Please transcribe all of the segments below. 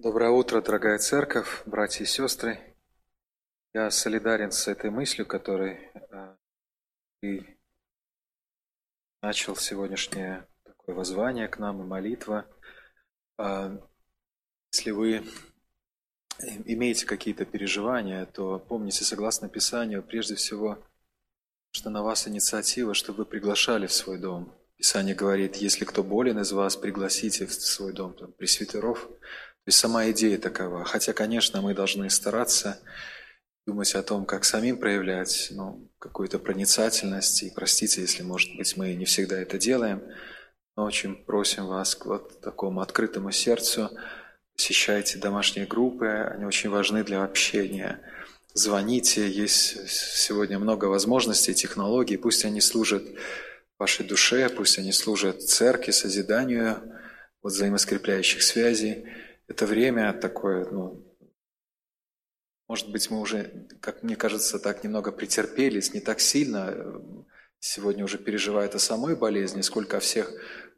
Доброе утро, дорогая церковь, братья и сестры. Я солидарен с этой мыслью, которой и начал сегодняшнее такое воззвание к нам и молитва. Если вы имеете какие-то переживания, то помните, согласно Писанию, прежде всего, что на вас инициатива, чтобы вы приглашали в свой дом. Писание говорит, если кто болен из вас, пригласите в свой дом, там, пресвитеров. То есть сама идея такова. Хотя, конечно, мы должны стараться думать о том, как самим проявлять какую-то проницательность. И простите, если, может быть, мы не всегда это делаем, но очень просим вас к вот такому открытому сердцу. Посещайте домашние группы, они очень важны для общения. Звоните, есть сегодня много возможностей, технологий, пусть они служат вашей душе, пусть они служат церкви, созиданию взаимоскрепляющих связей. Это время такое, может быть, мы уже, как мне кажется, так немного претерпелись, не так сильно сегодня уже переживает о самой болезни, сколько о всех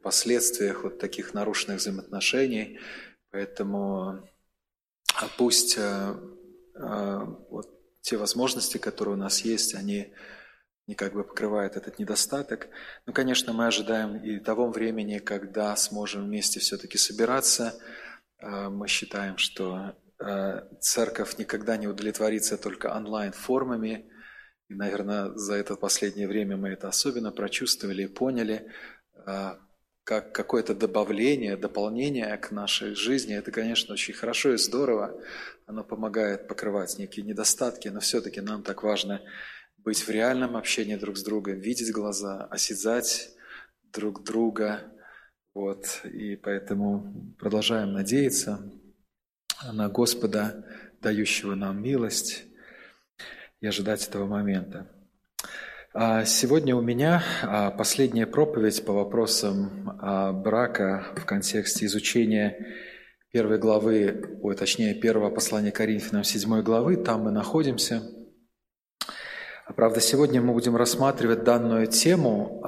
последствиях вот таких нарушенных взаимоотношений. Поэтому пусть те возможности, которые у нас есть, они как бы покрывают этот недостаток. Ну, конечно, мы ожидаем и того времени, когда сможем вместе все-таки собираться. Мы считаем, что церковь никогда не удовлетворится только онлайн-формами. И, наверное, за это последнее время мы это особенно прочувствовали и поняли, как какое-то добавление, дополнение к нашей жизни. Это, конечно, очень хорошо и здорово. Оно помогает покрывать некие недостатки, но все-таки нам так важно быть в реальном общении друг с другом, видеть глаза, осязать друг друга. И поэтому продолжаем надеяться на Господа, дающего нам милость, и ожидать этого момента. Сегодня у меня последняя проповедь по вопросам брака в контексте изучения первой главы, первого послания Коринфянам 7 главы, там мы находимся. Правда, сегодня мы будем рассматривать данную тему,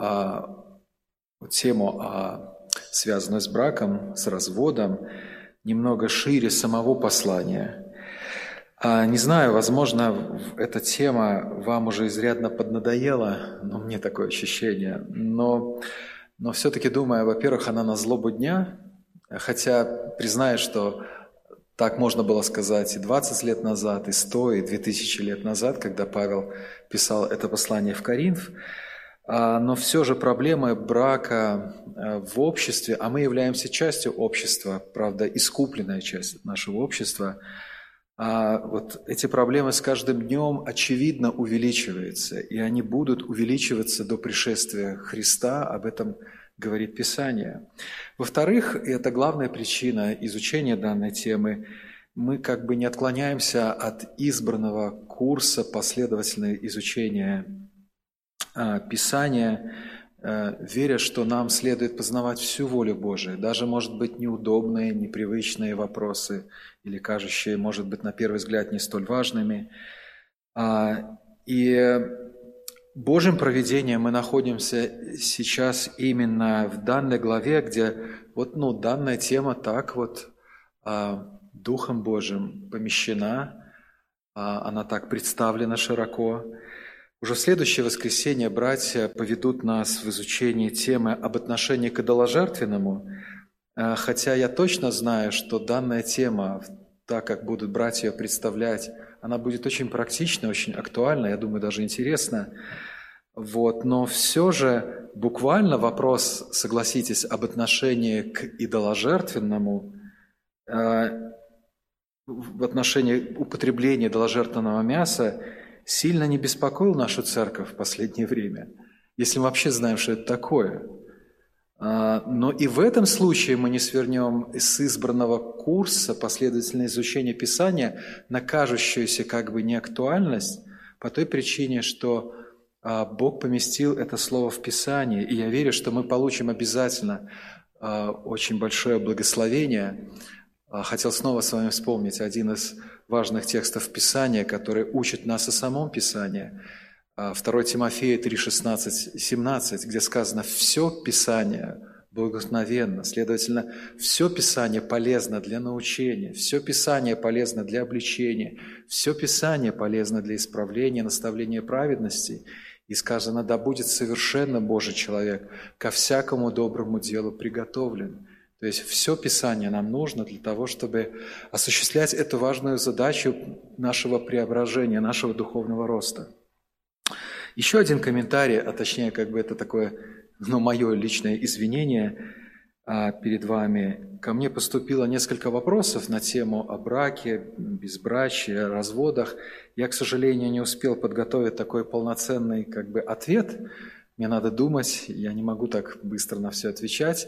связанную с браком, с разводом, немного шире самого послания. Не знаю, возможно, эта тема вам уже изрядно поднадоела, мне такое ощущение, но все-таки думаю, во-первых, она на злобу дня, хотя признаю, что так можно было сказать и 20 лет назад, и 100, и 2000 лет назад, когда Павел писал это послание в Коринф, но все же проблемы брака в обществе, а мы являемся частью общества, правда, искупленная часть нашего общества, эти проблемы с каждым днем очевидно увеличиваются, и они будут увеличиваться до пришествия Христа, об этом говорит Писание. Во-вторых, и это главная причина изучения данной темы, мы как бы не отклоняемся от избранного курса последовательного изучения Писания, веря, что нам следует познавать всю волю Божию, даже, может быть, неудобные, непривычные вопросы или кажущие, может быть, на первый взгляд не столь важными. И Божьим провидением мы находимся сейчас именно в данной главе, где данная тема так Духом Божьим помещена, она так представлена широко. Уже в следующее воскресенье братья поведут нас в изучении темы об отношении к идоложертвенному, хотя я точно знаю, что данная тема, так как будут братья ее представлять, она будет очень практична, очень актуальна, я думаю, даже интересна. Но все же буквально вопрос, согласитесь, об отношении к идоложертвенному, в отношении употребления идоложертвенного мяса, сильно не беспокоил нашу церковь в последнее время, если мы вообще знаем, что это такое. Но и в этом случае мы не свернем с избранного курса последовательное изучение Писания на кажущуюся как бы неактуальность по той причине, что Бог поместил это слово в Писании. И я верю, что мы получим обязательно очень большое благословение. Хотел снова с вами вспомнить один из важных текстов Писания, который учит нас о самом Писании. 2 Тимофея 3:16-17, где сказано «Все Писание благословенно. Следовательно, все Писание полезно для научения, все Писание полезно для обличения, все Писание полезно для исправления, наставления праведности. И сказано: да будет совершенно Божий человек, ко всякому доброму делу приготовлен. То есть все Писание нам нужно для того, чтобы осуществлять эту важную задачу нашего преображения, нашего духовного роста. Еще один комментарий, а точнее, как бы это такое, мое личное извинение перед вами. Ко мне поступило несколько вопросов на тему о браке, безбрачии, о разводах. Я, к сожалению, не успел подготовить такой полноценный, ответ. Мне надо думать, я не могу так быстро на все отвечать.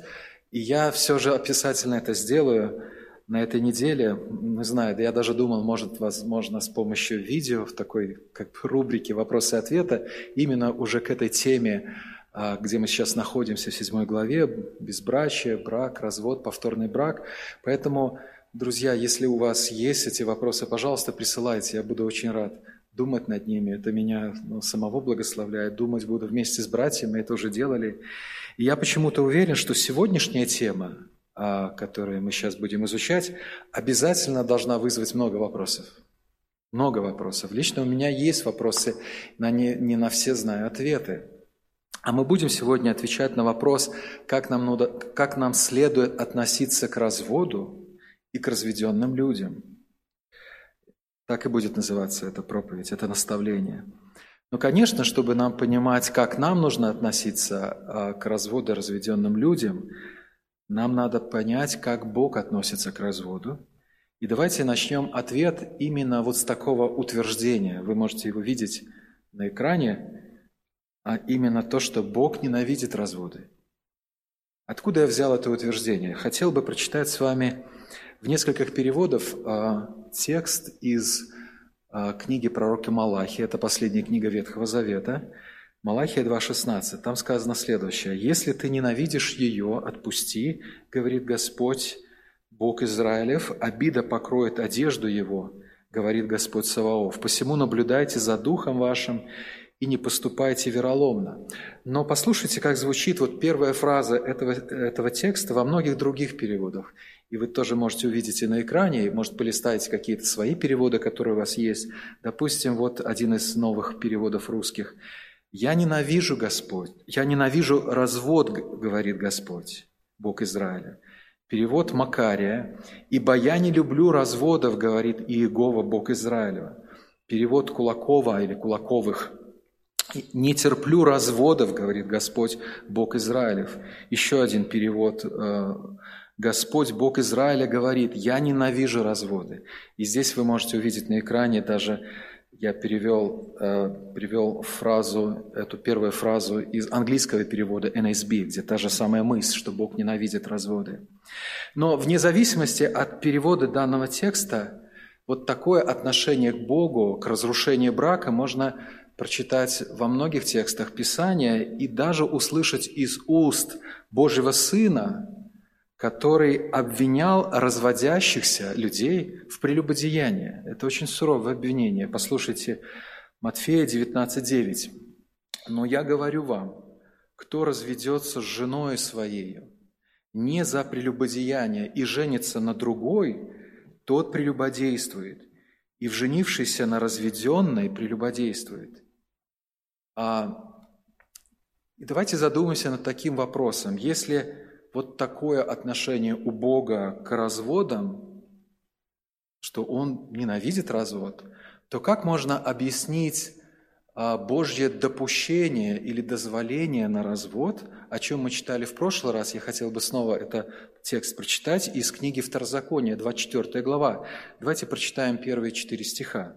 И я все же описательно это сделаю на этой неделе. Не знаю, я даже думал, может, возможно, с помощью видео в такой рубрике «Вопросы и ответы» именно уже к этой теме, где мы сейчас находимся в 7 главе, безбрачие, брак, развод, повторный брак. Поэтому, друзья, если у вас есть эти вопросы, пожалуйста, присылайте, я буду очень рад думать над ними. Это меня самого благословляет, думать буду вместе с братьями, мы это уже делали. И я почему-то уверен, что сегодняшняя тема, которую мы сейчас будем изучать, обязательно должна вызвать много вопросов. Много вопросов. Лично у меня есть вопросы, не на все знаю ответы. А мы будем сегодня отвечать на вопрос, как нам следует относиться к разводу и к разведенным людям. Так и будет называться эта проповедь, это наставление. Но, конечно, чтобы нам понимать, как нам нужно относиться к разводу и разведенным людям, нам надо понять, как Бог относится к разводу. И давайте начнем ответ именно вот с такого утверждения. Вы можете его видеть на экране. А именно то, что Бог ненавидит разводы. Откуда я взял это утверждение? Хотел бы прочитать с вами в нескольких переводах текст из книги пророка Малахии. Это последняя книга Ветхого Завета. Малахия 2:16. Там сказано следующее. «Если ты ненавидишь ее, отпусти, говорит Господь, Бог Израилев, обида покроет одежду его, говорит Господь Саваоф. Посему наблюдайте за духом вашим, и не поступайте вероломно». Но послушайте, как звучит вот первая фраза этого текста во многих других переводах. И вы тоже можете увидеть и на экране, и, может, полистаете какие-то свои переводы, которые у вас есть. Допустим, вот один из новых переводов русских. «Я ненавижу Господь, я ненавижу развод, говорит Господь, Бог Израиля». Перевод Макария. «Ибо я не люблю разводов, говорит Иегова, Бог Израилева». Перевод Кулакова или Кулаковых. «Не терплю разводов, говорит Господь, Бог Израилев». Еще один перевод. «Господь, Бог Израиля, говорит, я ненавижу разводы». И здесь вы можете увидеть на экране даже, я привел фразу, эту первую фразу из английского перевода NSB, где та же самая мысль, что Бог ненавидит разводы. Но вне зависимости от перевода данного текста, вот такое отношение к Богу, к разрушению брака можно прочитать во многих текстах Писания и даже услышать из уст Божьего Сына, который обвинял разводящихся людей в прелюбодеянии. Это очень суровое обвинение. Послушайте Матфея 19:9. «Но я говорю вам, кто разведется с женою своей не за прелюбодеяние и женится на другой, тот прелюбодействует, и вженившийся на разведенной прелюбодействует». И давайте задумаемся над таким вопросом. Если вот такое отношение у Бога к разводам, что Он ненавидит развод, то как можно объяснить Божье допущение или дозволение на развод, о чем мы читали в прошлый раз? Я хотел бы снова этот текст прочитать из книги Второзакония, 24 глава. Давайте прочитаем первые 4 стиха.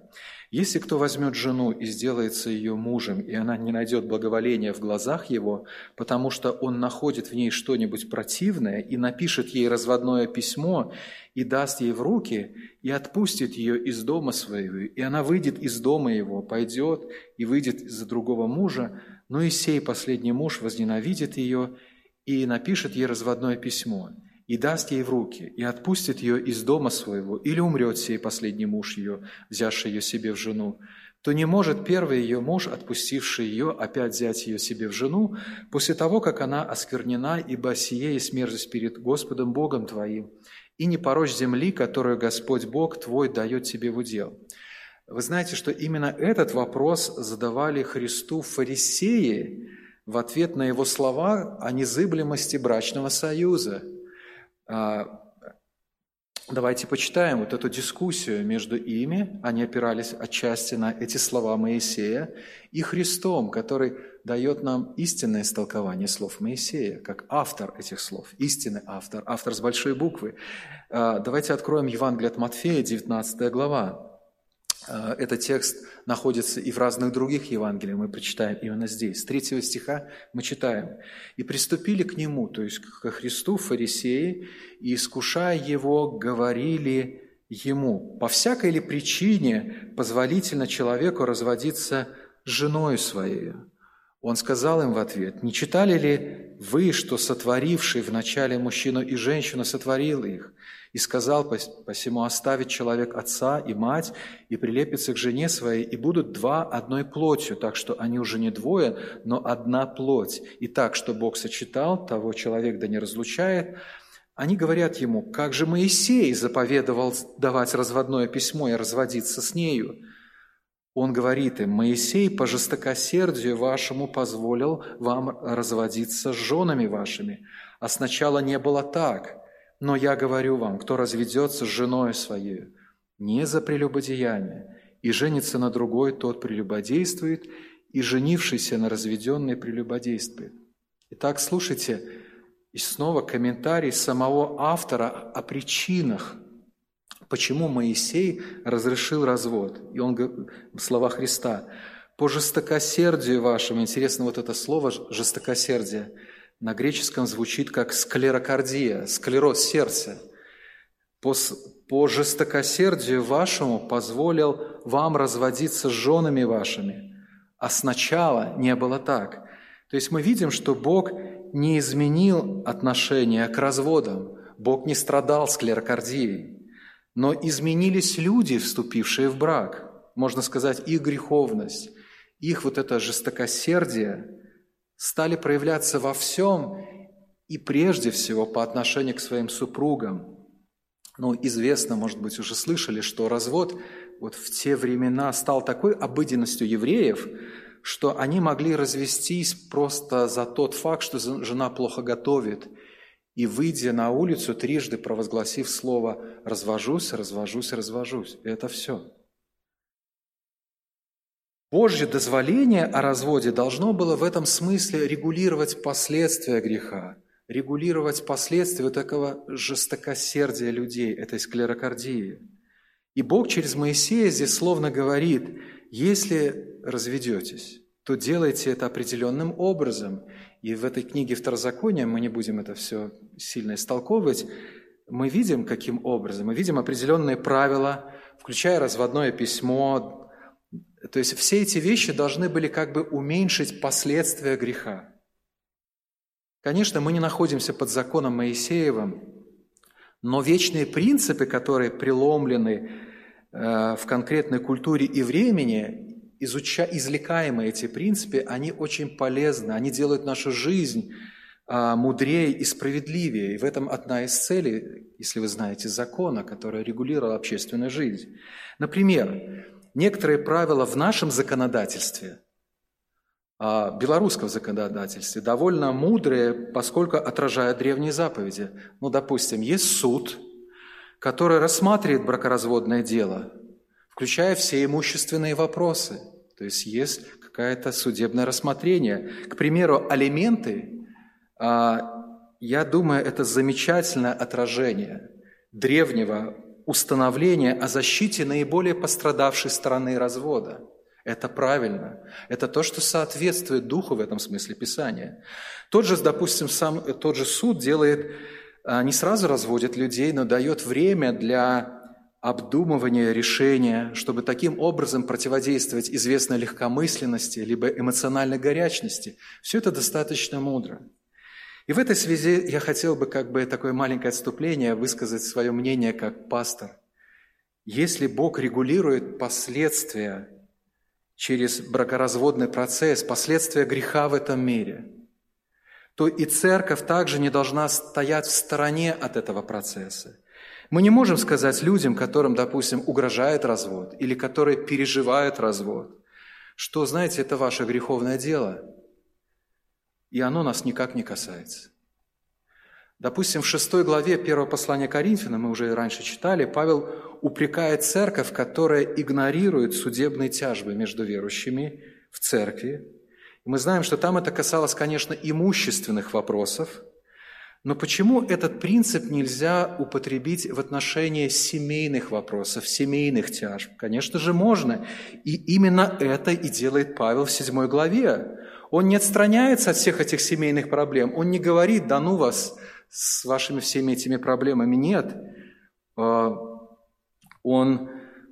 «Если кто возьмет жену и сделается ее мужем, и она не найдет благоволения в глазах его, потому что он находит в ней что-нибудь противное, и напишет ей разводное письмо, и даст ей в руки, и отпустит ее из дома своего, и она выйдет из дома его, пойдет и выйдет за другого мужа, но и сей последний муж возненавидит ее, и напишет ей разводное письмо, и даст ей в руки, и отпустит ее из дома своего, или умрет сей последний муж ее, взявший ее себе в жену. то не может первый ее муж, отпустивший ее, опять взять ее себе в жену, после того, как она осквернена, ибо сие есть мерзость перед Господом Богом твоим, и не порочь земли, которую Господь Бог твой дает тебе в удел». Вы знаете, что именно этот вопрос задавали Христу фарисеи в ответ на его слова о незыблемости брачного союза. Давайте почитаем вот эту дискуссию между ими. Они опирались отчасти на эти слова Моисея и Христом, который дает нам истинное истолкование слов Моисея, как автор этих слов, истинный автор, автор с большой буквы. Давайте откроем Евангелие от Матфея, 19 глава. Этот текст находится и в разных других Евангелиях, мы прочитаем именно здесь. С 3 стиха мы читаем. «И приступили к Нему, то есть ко Христу, фарисеи, и, искушая Его, говорили Ему, по всякой ли причине позволительно человеку разводиться с женою своей?» Он сказал им в ответ: «Не читали ли вы, что сотворивший вначале мужчину и женщину сотворил их? И сказал: посему оставит человек отца и мать, и прилепится к жене своей, и будут два одной плотью, так что они уже не двое, но одна плоть. И так, что Бог сочетал, того человек да не разлучает». Они говорят ему: «Как же Моисей заповедовал давать разводное письмо и разводиться с нею?» Он говорит им: «Моисей по жестокосердию вашему позволил вам разводиться с женами вашими, а сначала не было так. Но я говорю вам, кто разведется с женою своей, не за прелюбодеяние, и женится на другой, тот прелюбодействует, и женившийся на разведенной прелюбодействует». Итак, слушайте, и снова комментарий самого автора о причинах, почему Моисей разрешил развод. И он, слова Христа: «По жестокосердию вашему». Интересно вот это слово «жестокосердие». На греческом звучит как склерокардия, склероз сердца. «По жестокосердию вашему позволил вам разводиться с женами вашими, а сначала не было так». То есть мы видим, что Бог не изменил отношение к разводам, Бог не страдал склерокардией, но изменились люди, вступившие в брак. Можно сказать, их греховность, их вот это жестокосердие стали проявляться во всем и прежде всего по отношению к своим супругам. Ну, известно, может быть, уже слышали, что развод вот в те времена стал такой обыденностью евреев, что они могли развестись просто за тот факт, что жена плохо готовит, и, выйдя на улицу, трижды провозгласив слово «развожусь, развожусь, развожусь». И это все. Божье дозволение о разводе должно было в этом смысле регулировать последствия греха, регулировать последствия такого жестокосердия людей, этой склерокардии. И Бог через Моисея здесь словно говорит: если разведетесь, то делайте это определенным образом. И в этой книге Второзакония, мы не будем это все сильно истолковывать, мы видим, каким образом. Мы видим определенные правила, включая разводное письмо. То есть все эти вещи должны были как бы уменьшить последствия греха. Конечно, мы не находимся под законом Моисеевым, но вечные принципы, которые преломлены в конкретной культуре и времени, извлекаемые эти принципы, они очень полезны, они делают нашу жизнь мудрее и справедливее. И в этом одна из целей, если вы знаете, закона, который регулировал общественную жизнь. Например, некоторые правила в нашем законодательстве, белорусском законодательстве, довольно мудрые, поскольку отражают древние заповеди. Ну, допустим, есть суд, который рассматривает бракоразводное дело, включая все имущественные вопросы. То есть есть какое-то судебное рассмотрение. К примеру, алименты, я думаю, это замечательное отражение древнего установление о защите наиболее пострадавшей стороны развода. Это правильно. Это то, что соответствует духу в этом смысле Писания. Тот же, допустим, тот же суд делает, не сразу разводит людей, но дает время для обдумывания решения, чтобы таким образом противодействовать известной легкомысленности либо эмоциональной горячности. Все это достаточно мудро. И в этой связи я хотел бы как бы такое маленькое отступление высказать свое мнение как пастор. Если Бог регулирует последствия через бракоразводный процесс последствия греха в этом мире, то и церковь также не должна стоять в стороне от этого процесса. Мы не можем сказать людям, которым, допустим, угрожает развод или которые переживают развод, что, знаете, это ваше греховное дело, и оно нас никак не касается. Допустим, в 6 главе 1 послания Коринфянам, мы уже раньше читали, Павел упрекает церковь, которая игнорирует судебные тяжбы между верующими в церкви. Мы знаем, что там это касалось, конечно, имущественных вопросов, но почему этот принцип нельзя употребить в отношении семейных вопросов, семейных тяжб? Конечно же, можно. И именно это и делает Павел в 7 главе. Он не отстраняется от всех этих семейных проблем. Он не говорит: да ну вас с вашими всеми этими проблемами. Нет. Он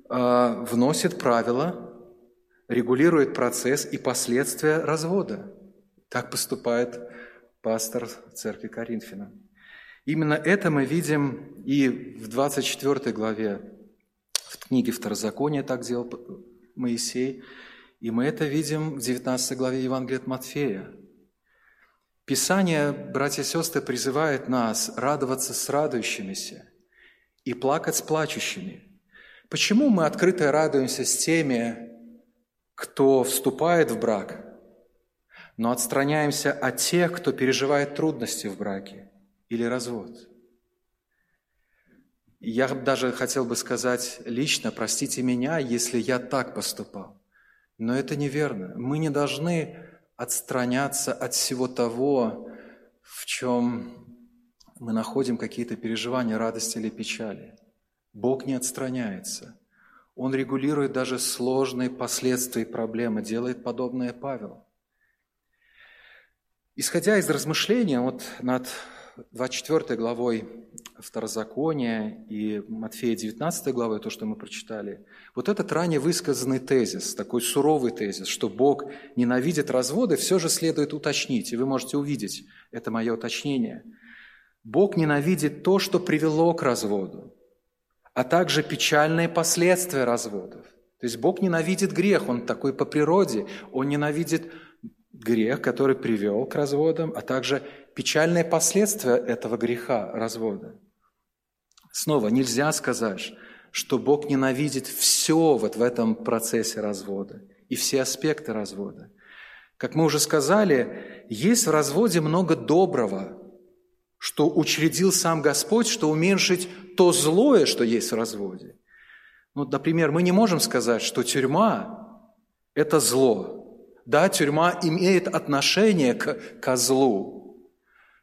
вносит правила, регулирует процесс и последствия развода. Так поступает пастор церкви Коринфянам. Именно это мы видим и в 24 главе в книге Второзакония так делал Моисей, и мы это видим в 19 главе Евангелия от Матфея. Писание, братья и сестры, призывает нас радоваться с радующимися и плакать с плачущими. Почему мы открыто радуемся с теми, кто вступает в брак, но отстраняемся от тех, кто переживает трудности в браке или развод? Я даже хотел бы сказать лично: простите меня, если я так поступал. Но это неверно. Мы не должны отстраняться от всего того, в чем мы находим какие-то переживания, радости или печали. Бог не отстраняется. Он регулирует даже сложные последствия и проблемы, делает подобное Павел. Исходя из размышления вот над 24 главой Второзакония и Матфея 19 главой, то, что мы прочитали, вот этот ранее высказанный тезис, такой суровый тезис, что Бог ненавидит разводы, все же следует уточнить, и вы можете увидеть, это мое уточнение. Бог ненавидит то, что привело к разводу, а также печальные последствия разводов. То есть Бог ненавидит грех, Он такой по природе, Он ненавидит грех, который привел к разводам, а также печальные последствия этого греха, развода. Снова, нельзя сказать, что Бог ненавидит все вот в этом процессе развода и все аспекты развода. Как мы уже сказали, есть в разводе много доброго, что учредил сам Господь, что уменьшить то злое, что есть в разводе. Ну, например, мы не можем сказать, что тюрьма – это зло. Да, тюрьма имеет отношение к злу,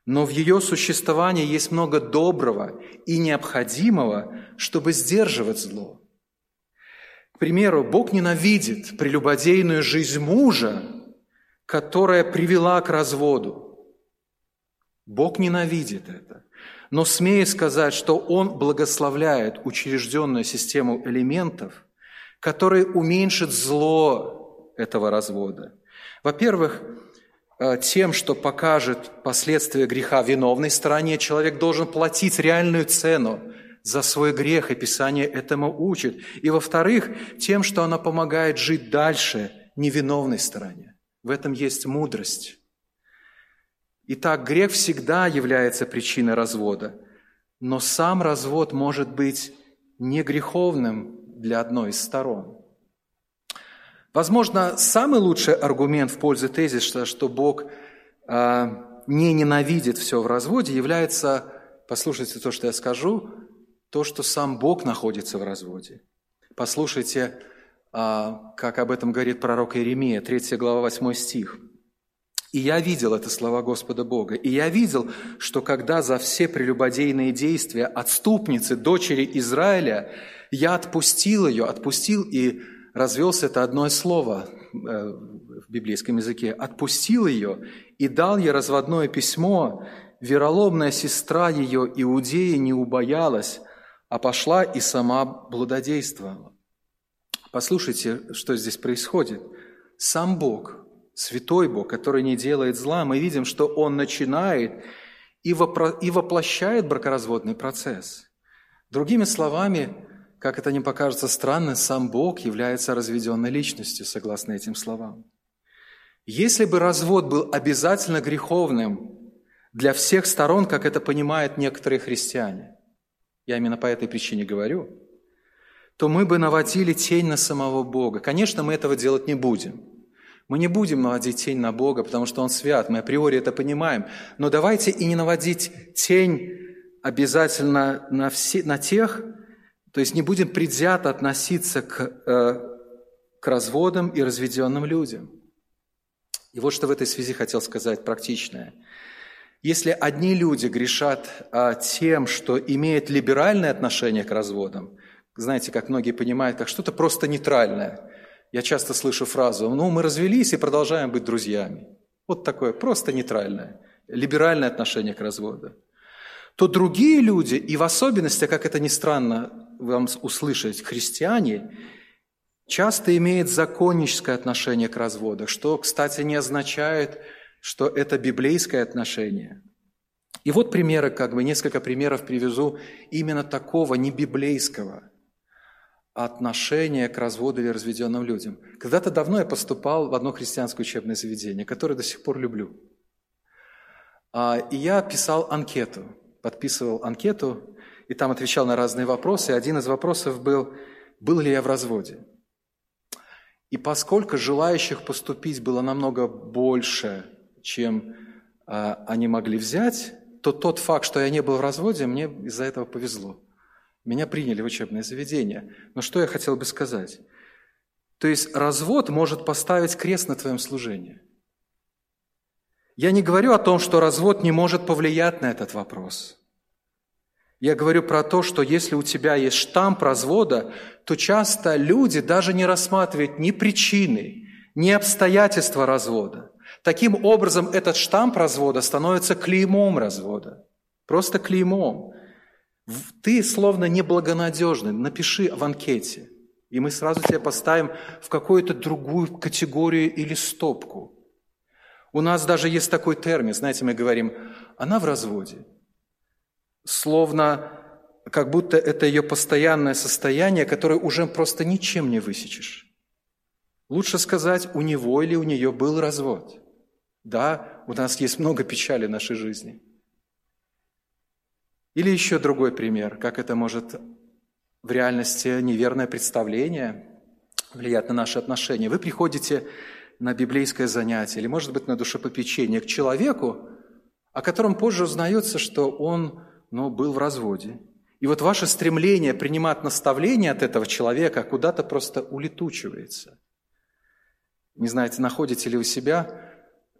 но в ее существовании есть много доброго и необходимого, чтобы сдерживать зло. К примеру, Бог ненавидит прелюбодейную жизнь мужа, которая привела к разводу. Бог ненавидит это. Но смею сказать, что Он благословляет учрежденную систему элементов, которые уменьшат зло этого развода. Во-первых, тем, что покажет последствия греха виновной стороне, человек должен платить реальную цену за свой грех, и Писание этому учит. И, во-вторых, тем, что она помогает жить дальше невиновной стороне. В этом есть мудрость. Итак, грех всегда является причиной развода, но сам развод может быть не греховным для одной из сторон. Возможно, самый лучший аргумент в пользу тезиса, что Бог не ненавидит все в разводе, является, послушайте то, что я скажу, то, что сам Бог находится в разводе. Послушайте, как об этом говорит пророк Иеремия, 3 глава, 8 стих. «И я видел» – это слова Господа Бога, «и я видел, что когда за все прелюбодейные действия отступницы, дочери Израиля, я отпустил ее, отпустил и развелся – это одно слово в библейском языке. «Отпустил ее, и дал ей разводное письмо. Вероломная сестра ее, Иудея, не убоялась, а пошла и сама блудодействовала». Послушайте, что здесь происходит. Сам Бог, святой Бог, который не делает зла, мы видим, что Он начинает и воплощает бракоразводный процесс. Другими словами, Как это ни покажется странно, сам Бог является разведенной личностью, согласно этим словам. Если бы развод был обязательно греховным для всех сторон, как это понимают некоторые христиане, я именно по этой причине говорю, то мы бы наводили тень на самого Бога. Конечно, мы этого делать не будем. Мы не будем наводить тень на Бога, потому что Он свят, мы априори это понимаем. Но давайте и не наводить тень обязательно на тех, то есть не будем предвзято относиться к разводам и разведенным людям. И вот что в этой связи хотел сказать практичное. Если одни люди грешат тем, что имеют либеральное отношение к разводам, знаете, как многие понимают, как что-то просто нейтральное. Я часто слышу фразу: ну, мы развелись и продолжаем быть друзьями. Вот такое просто нейтральное, либеральное отношение к разводу. То другие люди, и в особенности, как это ни странно вам услышать, христиане, часто имеют законническое отношение к разводу, что, кстати, не означает, что это библейское отношение. И вот примеры, несколько примеров привезу именно такого небиблейского отношение к разводу или разведенным людям. Когда-то давно я поступал в одно христианское учебное заведение, которое до сих пор люблю. И я писал анкету, подписывал анкету, и там отвечал на разные вопросы. Один из вопросов был ли я в разводе. И поскольку желающих поступить было намного больше, чем они могли взять, то тот факт, что я не был в разводе, мне из-за этого повезло. Меня приняли в учебное заведение. Но что я хотел бы сказать? То есть развод может поставить крест на твоем служении. Я не говорю о том, что развод не может повлиять на этот вопрос. Я говорю про то, что если у тебя есть штамп развода, то часто люди даже не рассматривают ни причины, ни обстоятельства развода. Таким образом, этот штамп развода становится клеймом развода. Просто клеймом. Ты словно неблагонадежный, напиши в анкете, и мы сразу тебя поставим в какую-то другую категорию или стопку. У нас даже есть такой термин, знаете, мы говорим, она в разводе. Словно, как будто это ее постоянное состояние, которое уже просто ничем не высечешь. Лучше сказать, у него или у нее был развод. Да, у нас есть много печали в нашей жизни. Или еще другой пример, как это может в реальности неверное представление влиять на наши отношения. Вы приходите на библейское занятие или, может быть, на душепопечение к человеку, о котором позже узнается, что он, был в разводе. И вот ваше стремление принимать наставление от этого человека куда-то просто улетучивается. Не знаете, находите ли вы себя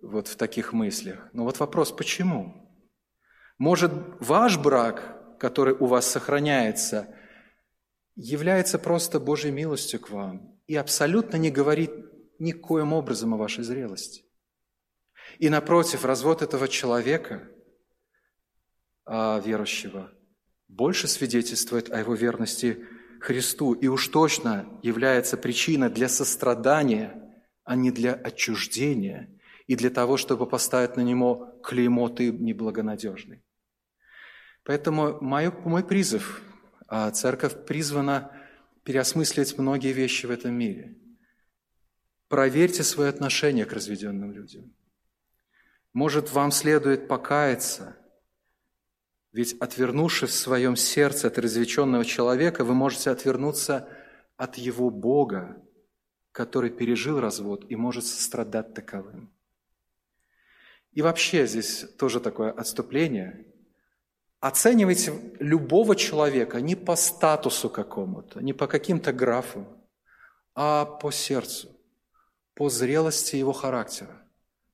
в таких мыслях. Но вот вопрос, почему? Может, ваш брак, который у вас сохраняется, является просто Божьей милостью к вам и абсолютно не говорит никоим образом о вашей зрелости. И напротив, развод этого человека, верующего, больше свидетельствует о его верности Христу и уж точно является причиной для сострадания, а не для отчуждения и для того, чтобы поставить на него клеймо «ты неблагонадежный». Поэтому мой призыв, церковь призвана переосмыслить многие вещи в этом мире. Проверьте свои отношения к разведенным людям. Может, вам следует покаяться, ведь, отвернувшись в своем сердце от разведенного человека, вы можете отвернуться от его Бога, который пережил развод и может сострадать таковым. И вообще здесь тоже такое отступление. Оценивайте любого человека не по статусу какому-то, не по каким-то графам, а по сердцу, по зрелости его характера.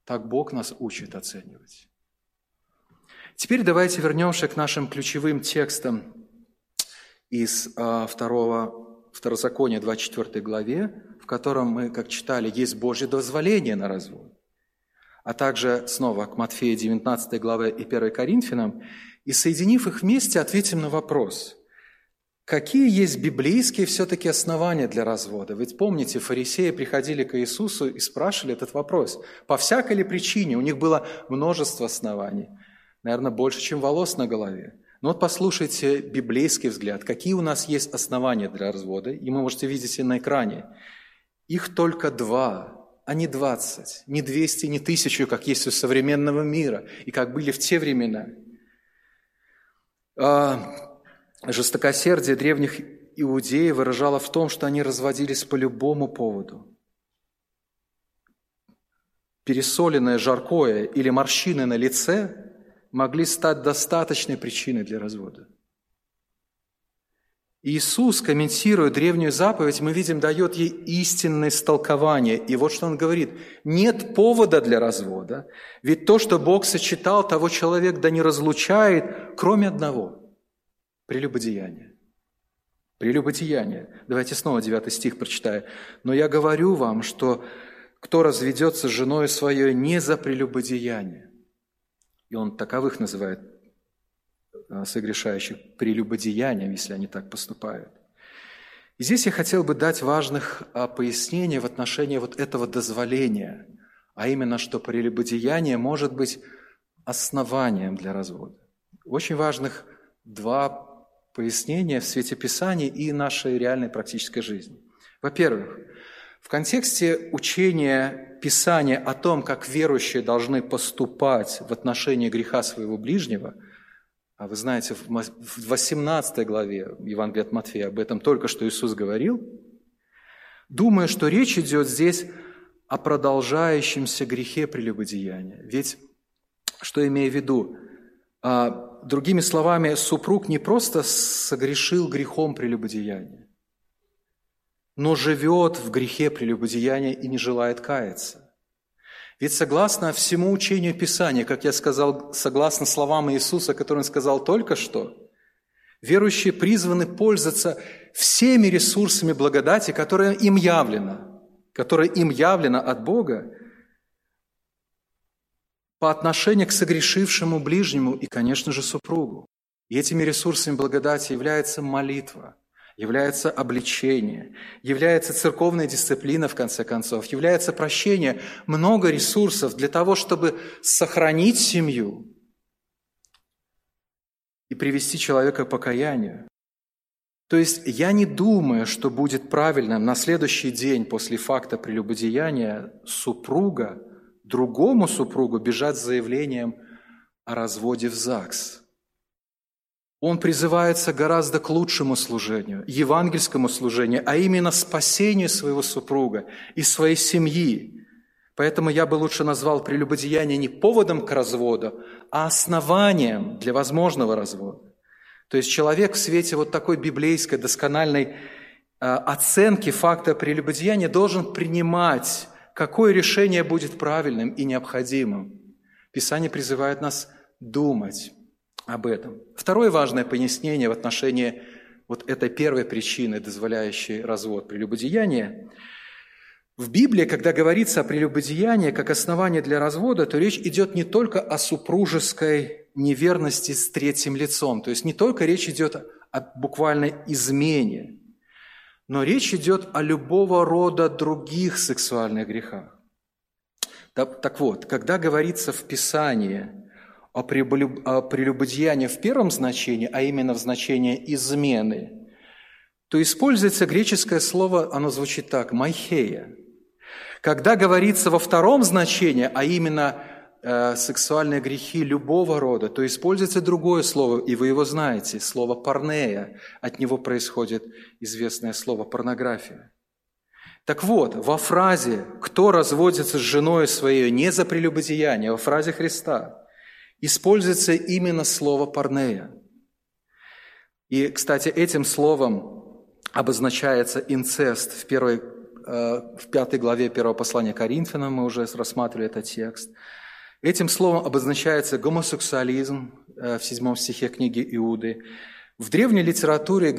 Так Бог нас учит оценивать. Теперь давайте вернемся к нашим ключевым текстам из Второзакония 24 главе, в котором мы, как читали, есть Божье дозволение на развод. А также снова к Матфею 19 главе и 1 Коринфянам, и, соединив их вместе, ответим на вопрос, какие есть библейские все-таки основания для развода? Ведь помните, фарисеи приходили к Иисусу и спрашивали этот вопрос. По всякой ли причине? У них было множество оснований, наверное, больше, чем волос на голове. Но вот послушайте библейский взгляд. Какие у нас есть основания для развода? И вы можете видеть и на экране. Их только 2, а не 20, не 200, не 1000, как есть у современного мира и как были в те времена. Жестокосердие древних иудеев выражало в том, что они разводились по любому поводу. Пересоленное жаркое или морщины на лице могли стать достаточной причиной для развода. Иисус, комментируя древнюю заповедь, мы видим, дает ей истинное истолкование. И вот что Он говорит. Нет повода для развода, ведь то, что Бог сочетал, того человек да не разлучает, кроме одного – прелюбодеяния. Прелюбодеяние. Давайте снова 9 стих прочитаю. «Но я говорю вам, что кто разведется с женою своей не за прелюбодеяние». И он таковых называет согрешающих прелюбодеянием, если они так поступают. И здесь я хотел бы дать важных пояснений в отношении вот этого дозволения, а именно, что прелюбодеяние может быть основанием для развода. Очень важных 2 пояснения в свете Писания и нашей реальной практической жизни. Во-первых, в контексте учения Писания о том, как верующие должны поступать в отношении греха своего ближнего, а вы знаете, в 18 главе Евангелия от Матфея об этом только что Иисус говорил, думая, что речь идет здесь о продолжающемся грехе прелюбодеяния. Ведь, что имею в виду, другими словами, супруг не просто согрешил грехом прелюбодеяния, но живет в грехе прелюбодеяния и не желает каяться. Ведь согласно всему учению Писания, как я сказал, согласно словам Иисуса, которые Он сказал только что, верующие призваны пользоваться всеми ресурсами благодати, которая им явлена от Бога по отношению к согрешившему ближнему и, конечно же, супругу. И этими ресурсами благодати является молитва, является обличение, является церковная дисциплина, в конце концов, является прощение. Много ресурсов для того, чтобы сохранить семью и привести человека к покаянию. То есть я не думаю, что будет правильным на следующий день после факта прелюбодеяния супруга другому супругу бежать с заявлением о разводе в ЗАГС. Он призывается гораздо к лучшему служению, евангельскому служению, а именно спасению своего супруга и своей семьи. Поэтому я бы лучше назвал прелюбодеяние не поводом к разводу, а основанием для возможного развода. То есть человек в свете вот такой библейской доскональной оценки факта прелюбодеяния должен принимать, какое решение будет правильным и необходимым. Писание призывает нас думать об этом. Второе важное пояснение в отношении вот этой первой причины, дозволяющей развод прелюбодеяния. В Библии, когда говорится о прелюбодеянии как основании для развода, то речь идет не только о супружеской неверности с третьим лицом, то есть не только речь идет о буквальной измене, но речь идет о любого рода других сексуальных грехах. Так вот, когда говорится в Писании о прелюбодеянии в первом значении, а именно в значении измены, то используется греческое слово, оно звучит так, «майхея». Когда говорится во втором значении, а именно сексуальные грехи любого рода, то используется другое слово, и вы его знаете, слово «парнея». От него происходит известное слово «порнография». Так вот, во фразе «кто разводится с женой своей не за прелюбодеяние», во фразе Христа, используется именно слово «парнея». И, кстати, этим словом обозначается инцест. В 5 главе 1 послания Коринфянам мы уже рассматривали этот текст. Этим словом обозначается гомосексуализм в 7 стихе книги Иуды. В древней литературе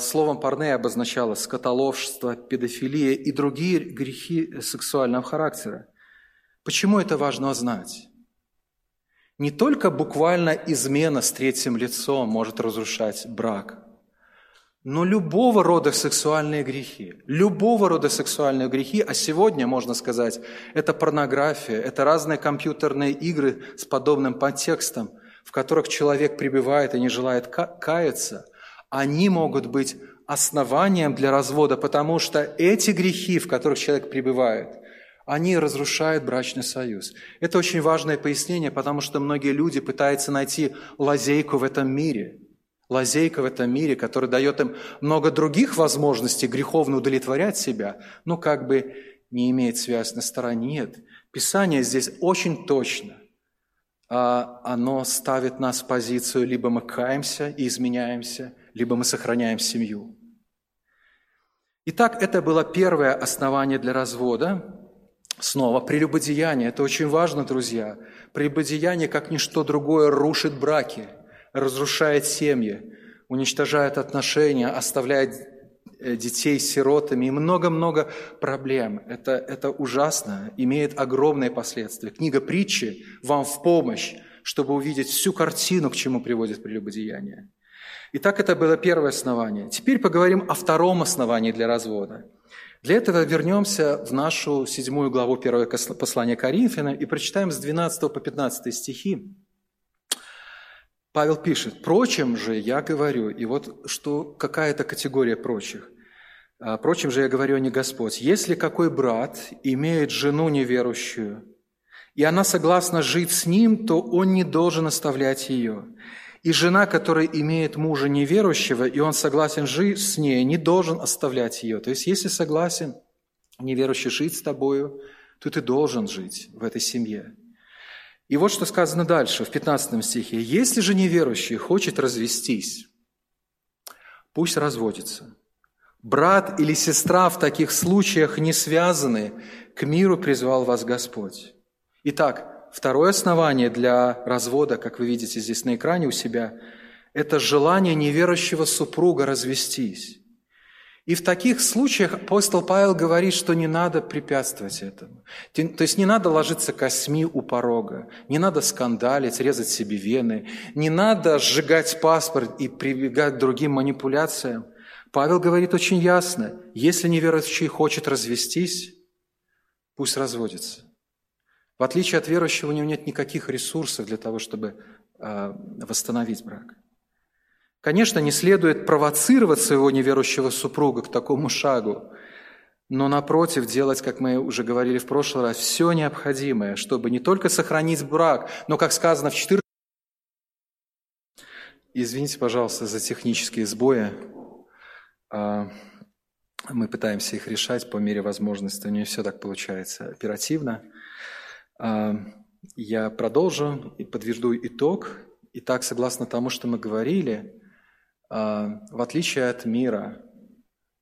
словом «парнея» обозначалось скотоложство, педофилия и другие грехи сексуального характера. Почему это важно знать? Не только буквально измена с третьим лицом может разрушать брак, но любого рода сексуальные грехи. Любого рода сексуальные грехи, а сегодня, можно сказать, это порнография, это разные компьютерные игры с подобным подтекстом, в которых человек пребывает и не желает каяться, они могут быть основанием для развода, потому что эти грехи, в которых человек пребывает, они разрушают брачный союз. Это очень важное пояснение, потому что многие люди пытаются найти лазейку в этом мире. Лазейка в этом мире, которая дает им много других возможностей греховно удовлетворять себя, но как бы не имеет связи на стороне. Нет. Писание здесь очень точно. Оно ставит нас в позицию, либо мы каемся и изменяемся, либо мы сохраняем семью. Итак, это было первое основание для развода. Снова, прелюбодеяние. Это очень важно, друзья. Прелюбодеяние, как ничто другое, рушит браки, разрушает семьи, уничтожает отношения, оставляет детей сиротами и много-много проблем. Это ужасно, имеет огромные последствия. Книга «Притчи» вам в помощь, чтобы увидеть всю картину, к чему приводит прелюбодеяние. Итак, это было первое основание. Теперь поговорим о втором основании для развода. Для этого вернемся в нашу 7 главу 1 послания Коринфянам и прочитаем с 12 по 15 стихи. Павел пишет: «Прочим же я говорю», и вот что, какая-то категория прочих. «Прочим же я говорю, не Господь, если какой брат имеет жену неверующую, и она согласна жить с ним, то он не должен оставлять ее. И жена, которая имеет мужа неверующего, и он согласен жить с ней, не должен оставлять ее». То есть, если согласен неверующий жить с тобою, то ты должен жить в этой семье. И вот что сказано дальше, в 15 стихе. «Если же неверующий хочет развестись, пусть разводится. Брат или сестра в таких случаях не связаны, к миру призвал вас Господь». Итак, второе основание для развода, как вы видите здесь на экране у себя, это желание неверующего супруга развестись. И в таких случаях апостол Павел говорит, что не надо препятствовать этому. То есть не надо ложиться косми у порога, не надо скандалить, резать себе вены, не надо сжигать паспорт и прибегать к другим манипуляциям. Павел говорит очень ясно: если неверующий хочет развестись, пусть разводится. В отличие от верующего, у него нет никаких ресурсов для того, чтобы восстановить брак. Конечно, не следует провоцировать своего неверующего супруга к такому шагу, но, напротив, делать, как мы уже говорили в прошлый раз, все необходимое, чтобы не только сохранить брак, но, как сказано в 14... Извините, пожалуйста, за технические сбои. Мы пытаемся их решать по мере возможности. Не все так получается оперативно. Я продолжу и подведу итог. Итак, согласно тому, что мы говорили, в отличие от мира,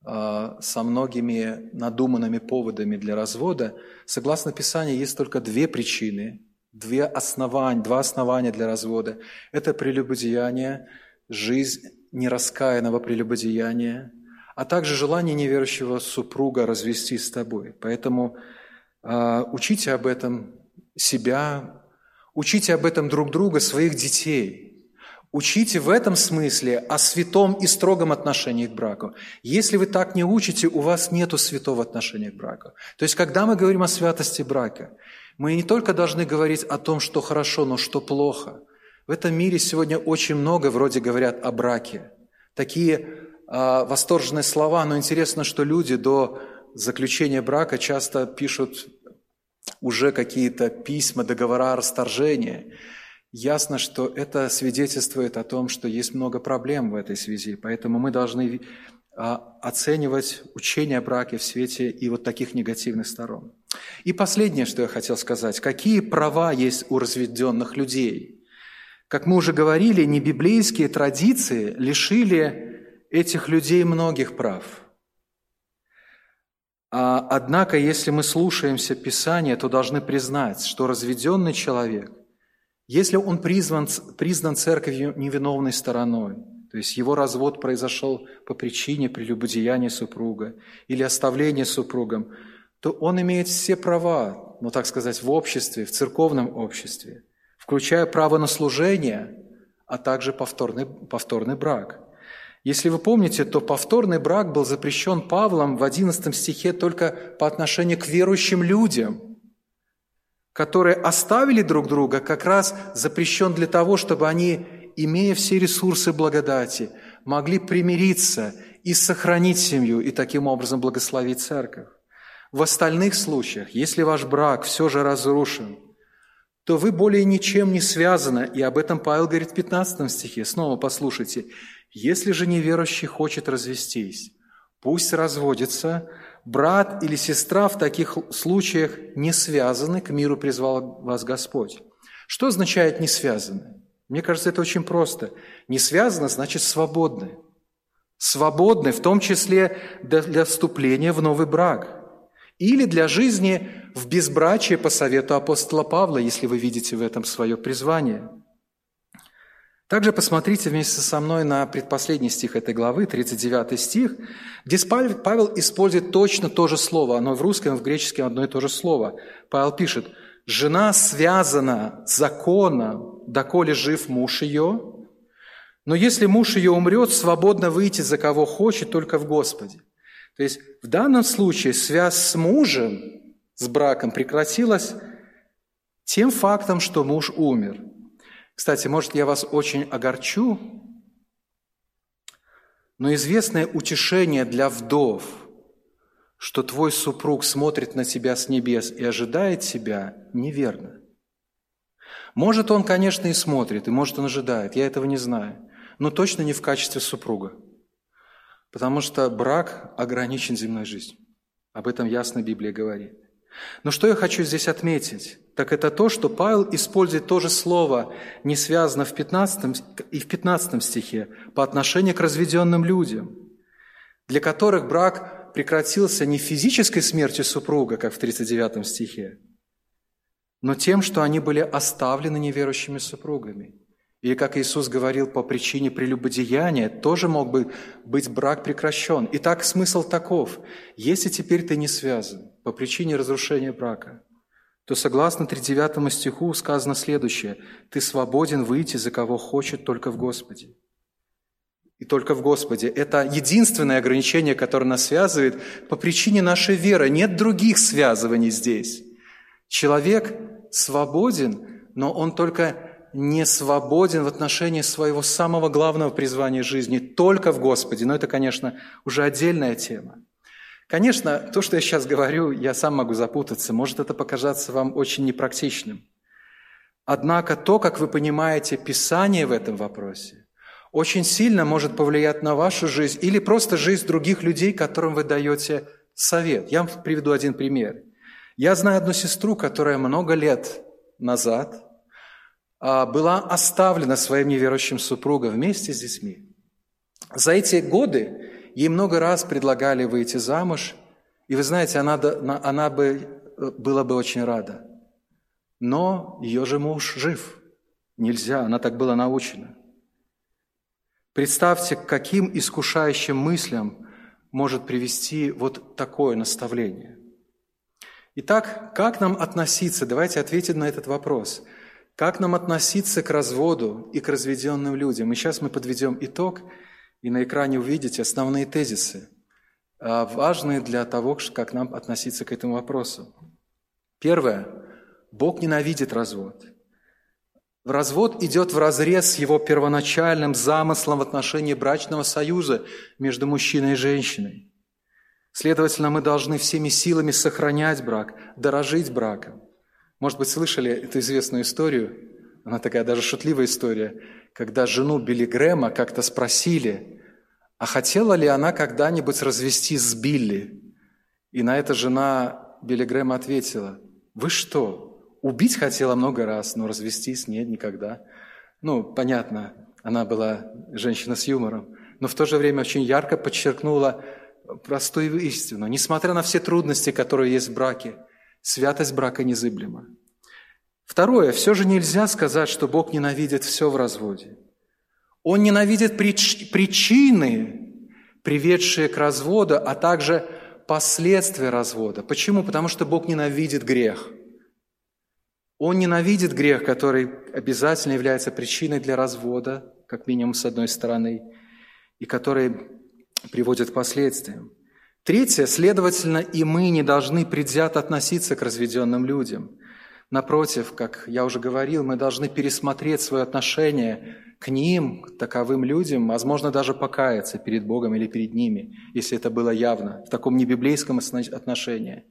со многими надуманными поводами для развода, согласно Писанию, есть только две причины, два основания для развода. Это прелюбодеяние, жизнь нераскаянного прелюбодеяния, а также желание неверующего супруга развестись с тобой. Поэтому учите об этом себя, учите об этом друг друга, своих детей. Учите в этом смысле о святом и строгом отношении к браку. Если вы так не учите, у вас нет святого отношения к браку. То есть, когда мы говорим о святости брака, мы не только должны говорить о том, что хорошо, но что плохо. В этом мире сегодня очень много вроде говорят о браке. Такие восторженные слова, но интересно, что люди до заключение брака часто пишут уже какие-то письма, договора о расторжении. Ясно, что это свидетельствует о том, что есть много проблем в этой связи, поэтому мы должны оценивать учение о браке в свете и вот таких негативных сторон. И последнее, что я хотел сказать. Какие права есть у разведенных людей? Как мы уже говорили, небиблейские традиции лишили этих людей многих прав. Однако, если мы слушаемся Писания, то должны признать, что разведенный человек, если он признан церковью невиновной стороной, то есть его развод произошел по причине прелюбодеяния супруга или оставления супругом, то он имеет все права, ну так сказать, в обществе, в церковном обществе, включая право на служение, а также повторный брак. Если вы помните, то повторный брак был запрещен Павлом в 11 стихе только по отношению к верующим людям. которые оставили друг друга, как раз запрещен для того, чтобы они, имея все ресурсы благодати, могли примириться и сохранить семью, и таким образом благословить церковь. В остальных случаях, если ваш брак все же разрушен, то вы более ничем не связаны, и об этом Павел говорит в 15 стихе. Снова послушайте. «Если же неверующий хочет развестись, пусть разводится. Брат или сестра в таких случаях не связаны, к миру призвал вас Господь». Что означает «не связаны»? Мне кажется, это очень просто. «Не связаны» значит «свободны». Свободны, в том числе для вступления в новый брак. Или для жизни в безбрачии по совету апостола Павла, если вы видите в этом свое призвание. Также посмотрите вместе со мной на предпоследний стих этой главы, 39 стих, где Павел использует точно то же слово, оно в русском и в греческом одно и то же слово. Павел пишет: «Жена связана законом, доколе жив муж ее, но если муж ее умрет, свободно выйти за кого хочет, только в Господе». То есть в данном случае связь с мужем, с браком прекратилась тем фактом, что муж умер. Кстати, может, я вас очень огорчу, но известное утешение для вдов, что твой супруг смотрит на тебя с небес и ожидает тебя, неверно. Может, он, конечно, и смотрит, и может, он ожидает, я этого не знаю, но точно не в качестве супруга. Потому что брак ограничен земной жизнью. Об этом ясно Библия говорит. Но что я хочу здесь отметить, так это то, что Павел использует то же слово, не связано в 15 стихе, по отношению к разведенным людям, для которых брак прекратился не физической смертью супруга, как в 39 стихе, но тем, что они были оставлены неверующими супругами. Или, как Иисус говорил, по причине прелюбодеяния тоже мог бы быть брак прекращен. Итак, смысл таков. Если теперь ты не связан по причине разрушения брака, то, согласно 39 стиху, сказано следующее. Ты свободен выйти за кого хочет, только в Господе. И только в Господе. Это единственное ограничение, которое нас связывает по причине нашей веры. Нет других связываний здесь. Человек свободен, но он только не свободен в отношении своего самого главного призвания жизни, только в Господе. Но это, конечно, уже отдельная тема. Конечно, то, что я сейчас говорю, я сам могу запутаться, может это показаться вам очень непрактичным. Однако то, как вы понимаете Писание в этом вопросе, очень сильно может повлиять на вашу жизнь или просто жизнь других людей, которым вы даете совет. Я вам приведу один пример. Я знаю одну сестру, которая много лет назад была оставлена своим неверующим супругом вместе с детьми. За эти годы ей много раз предлагали выйти замуж, и вы знаете, она была бы очень рада. Но ее же муж жив. Нельзя, она так была научена. Представьте, к каким искушающим мыслям может привести вот такое наставление. Итак, как нам относиться? Давайте ответим на этот вопрос. Как нам относиться к разводу и к разведенным людям? И сейчас мы подведем итог, и на экране увидите основные тезисы, важные для того, как нам относиться к этому вопросу. Первое. Бог ненавидит развод. Развод идет вразрез с его первоначальным замыслом в отношении брачного союза между мужчиной и женщиной. Следовательно, мы должны всеми силами сохранять брак, дорожить браком. Может быть, слышали эту известную историю, она такая даже шутливая история, когда жену Билли Грэма как-то спросили, а хотела ли она когда-нибудь развестись с Билли? И на это жена Билли Грэма ответила: «Вы что, убить хотела много раз, но развестись нет никогда». Ну, понятно, она была женщина с юмором, но в то же время очень ярко подчеркнула простую истину. Несмотря на все трудности, которые есть в браке, святость брака незыблема. Второе. Все же нельзя сказать, что Бог ненавидит все в разводе. Он ненавидит причины, приведшие к разводу, а также последствия развода. Почему? Потому что Бог ненавидит грех. Он ненавидит грех, который обязательно является причиной для развода, как минимум с одной стороны, и который приводит к последствиям. Третье, следовательно, и мы не должны предвзято относиться к разведенным людям. Напротив, как я уже говорил, мы должны пересмотреть свое отношение к ним, к таковым людям, возможно, даже покаяться перед Богом или перед ними, если это было явно, в таком небиблейском отношении.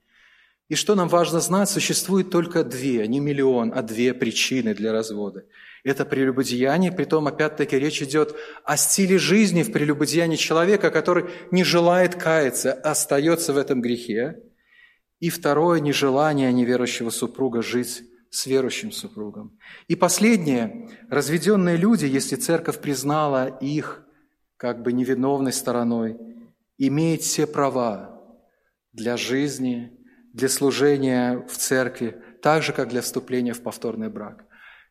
И что нам важно знать, существует только две, не миллион, а две причины для развода. Это прелюбодеяние, притом опять-таки речь идет о стиле жизни в прелюбодеянии человека, который не желает каяться, остается в этом грехе. И второе – нежелание неверующего супруга жить с верующим супругом. И последнее – разведенные люди, если церковь признала их как бы невиновной стороной, имеют все права для жизни, для служения в церкви, так же, как для вступления в повторный брак.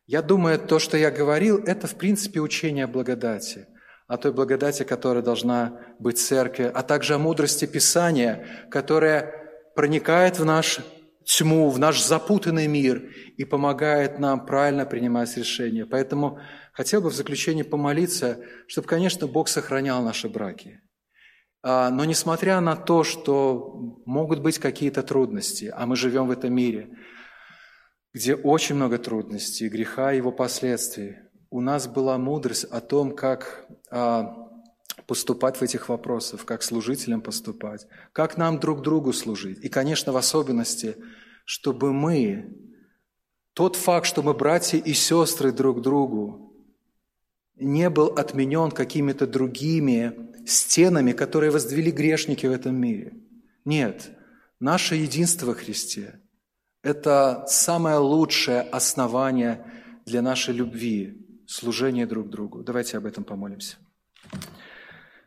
Я думаю, то, что я говорил, это, в принципе, учение о благодати, о той благодати, которая должна быть в церкви, а также о мудрости Писания, которая проникает в нашу тьму, в наш запутанный мир и помогает нам правильно принимать решения. Поэтому хотел бы в заключение помолиться, чтобы, конечно, Бог сохранял наши браки. Но несмотря на то, что могут быть какие-то трудности, а мы живем в этом мире, где очень много трудностей, греха и его последствий, у нас была мудрость о том, как поступать в этих вопросах, как служителям поступать, как нам друг другу служить. И, конечно, в особенности, чтобы мы, тот факт, что мы братья и сестры друг другу, не был отменен какими-то другими стенами, которые возвели грешники в этом мире. Нет, наше единство во Христе – это самое лучшее основание для нашей любви, служения друг другу. Давайте об этом помолимся.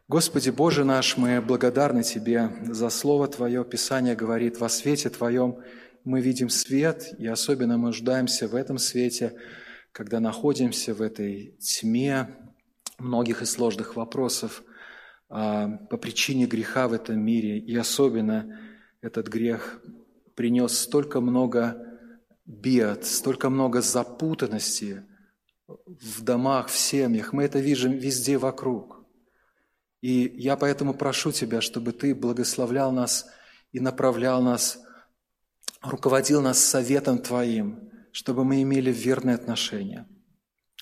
Господи Боже наш, мы благодарны Тебе за Слово Твое. Писание говорит, во свете Твоем мы видим свет, и особенно мы нуждаемся в этом свете, когда находимся в этой тьме многих и сложных вопросов по причине греха в этом мире. И особенно этот грех принес столько много бед, столько много запутанности в домах, в семьях. Мы это видим везде вокруг. И я поэтому прошу Тебя, чтобы Ты благословлял нас и направлял нас, руководил нас советом Твоим, чтобы мы имели верные отношения,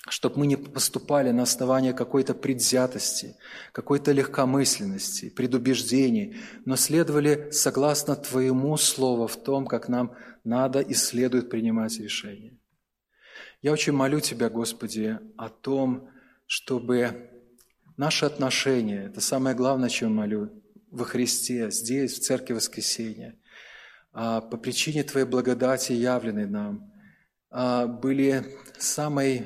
чтобы мы не поступали на основании какой-то предвзятости, какой-то легкомысленности, предубеждений, но следовали согласно Твоему Слову в том, как нам надо и следует принимать решения. Я очень молю Тебя, Господи, о том, чтобы наши отношения, это самое главное, чем молю, во Христе, здесь, в Церкви Воскресения, по причине Твоей благодати, явленной нам, были самой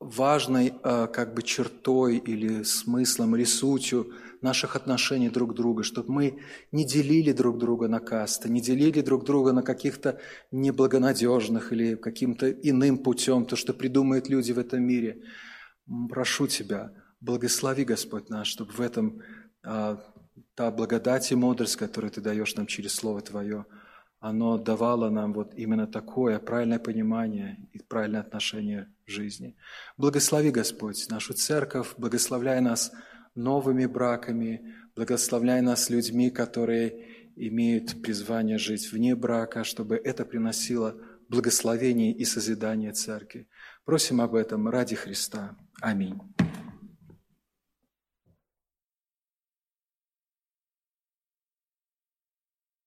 важной как бы чертой или смыслом, или сутью наших отношений друг к другу, чтобы мы не делили друг друга на касты, не делили друг друга на каких-то неблагонадежных или каким-то иным путем, то, что придумают люди в этом мире. Прошу Тебя, благослови, Господь наш, чтобы в этом та благодать и мудрость, которую Ты даешь нам через Слово Твое, оно давало нам вот именно такое правильное понимание и правильное отношение к жизни. Благослови, Господь, нашу церковь, благословляй нас новыми браками, благословляй нас людьми, которые имеют призвание жить вне брака, чтобы это приносило благословение и созидание церкви. Просим об этом ради Христа. Аминь.